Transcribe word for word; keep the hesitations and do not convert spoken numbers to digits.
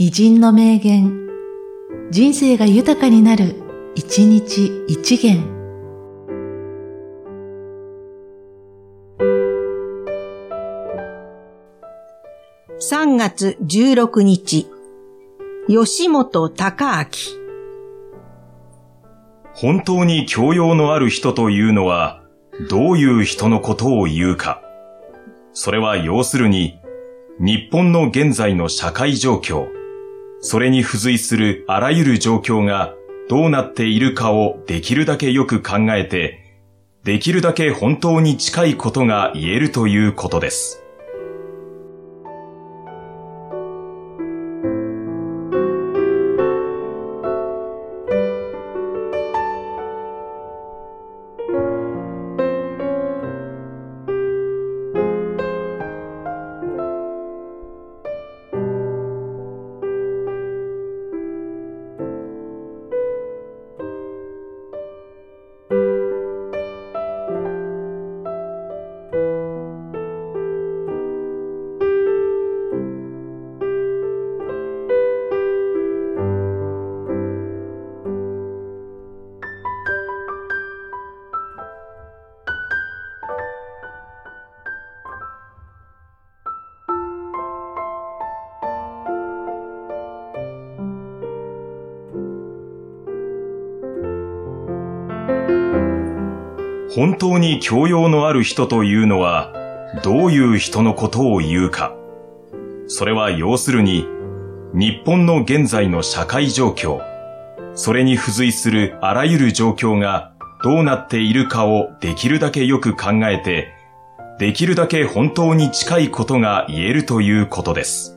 偉人の名言、人生が豊かになる、一日一元。さんがつじゅうろくにち、吉本隆明。本当に教養のある人というのは、どういう人のことを言うか。それは要するに、日本の現在の社会状況、それに付随するあらゆる状況がどうなっているかをできるだけよく考えて、できるだけ本当に近いことが言えるということです。本当に教養のある人というのは、どういう人のことを言うか。それは要するに、日本の現在の社会状況、それに付随するあらゆる状況がどうなっているかをできるだけよく考えて、できるだけ本当に近いことが言えるということです。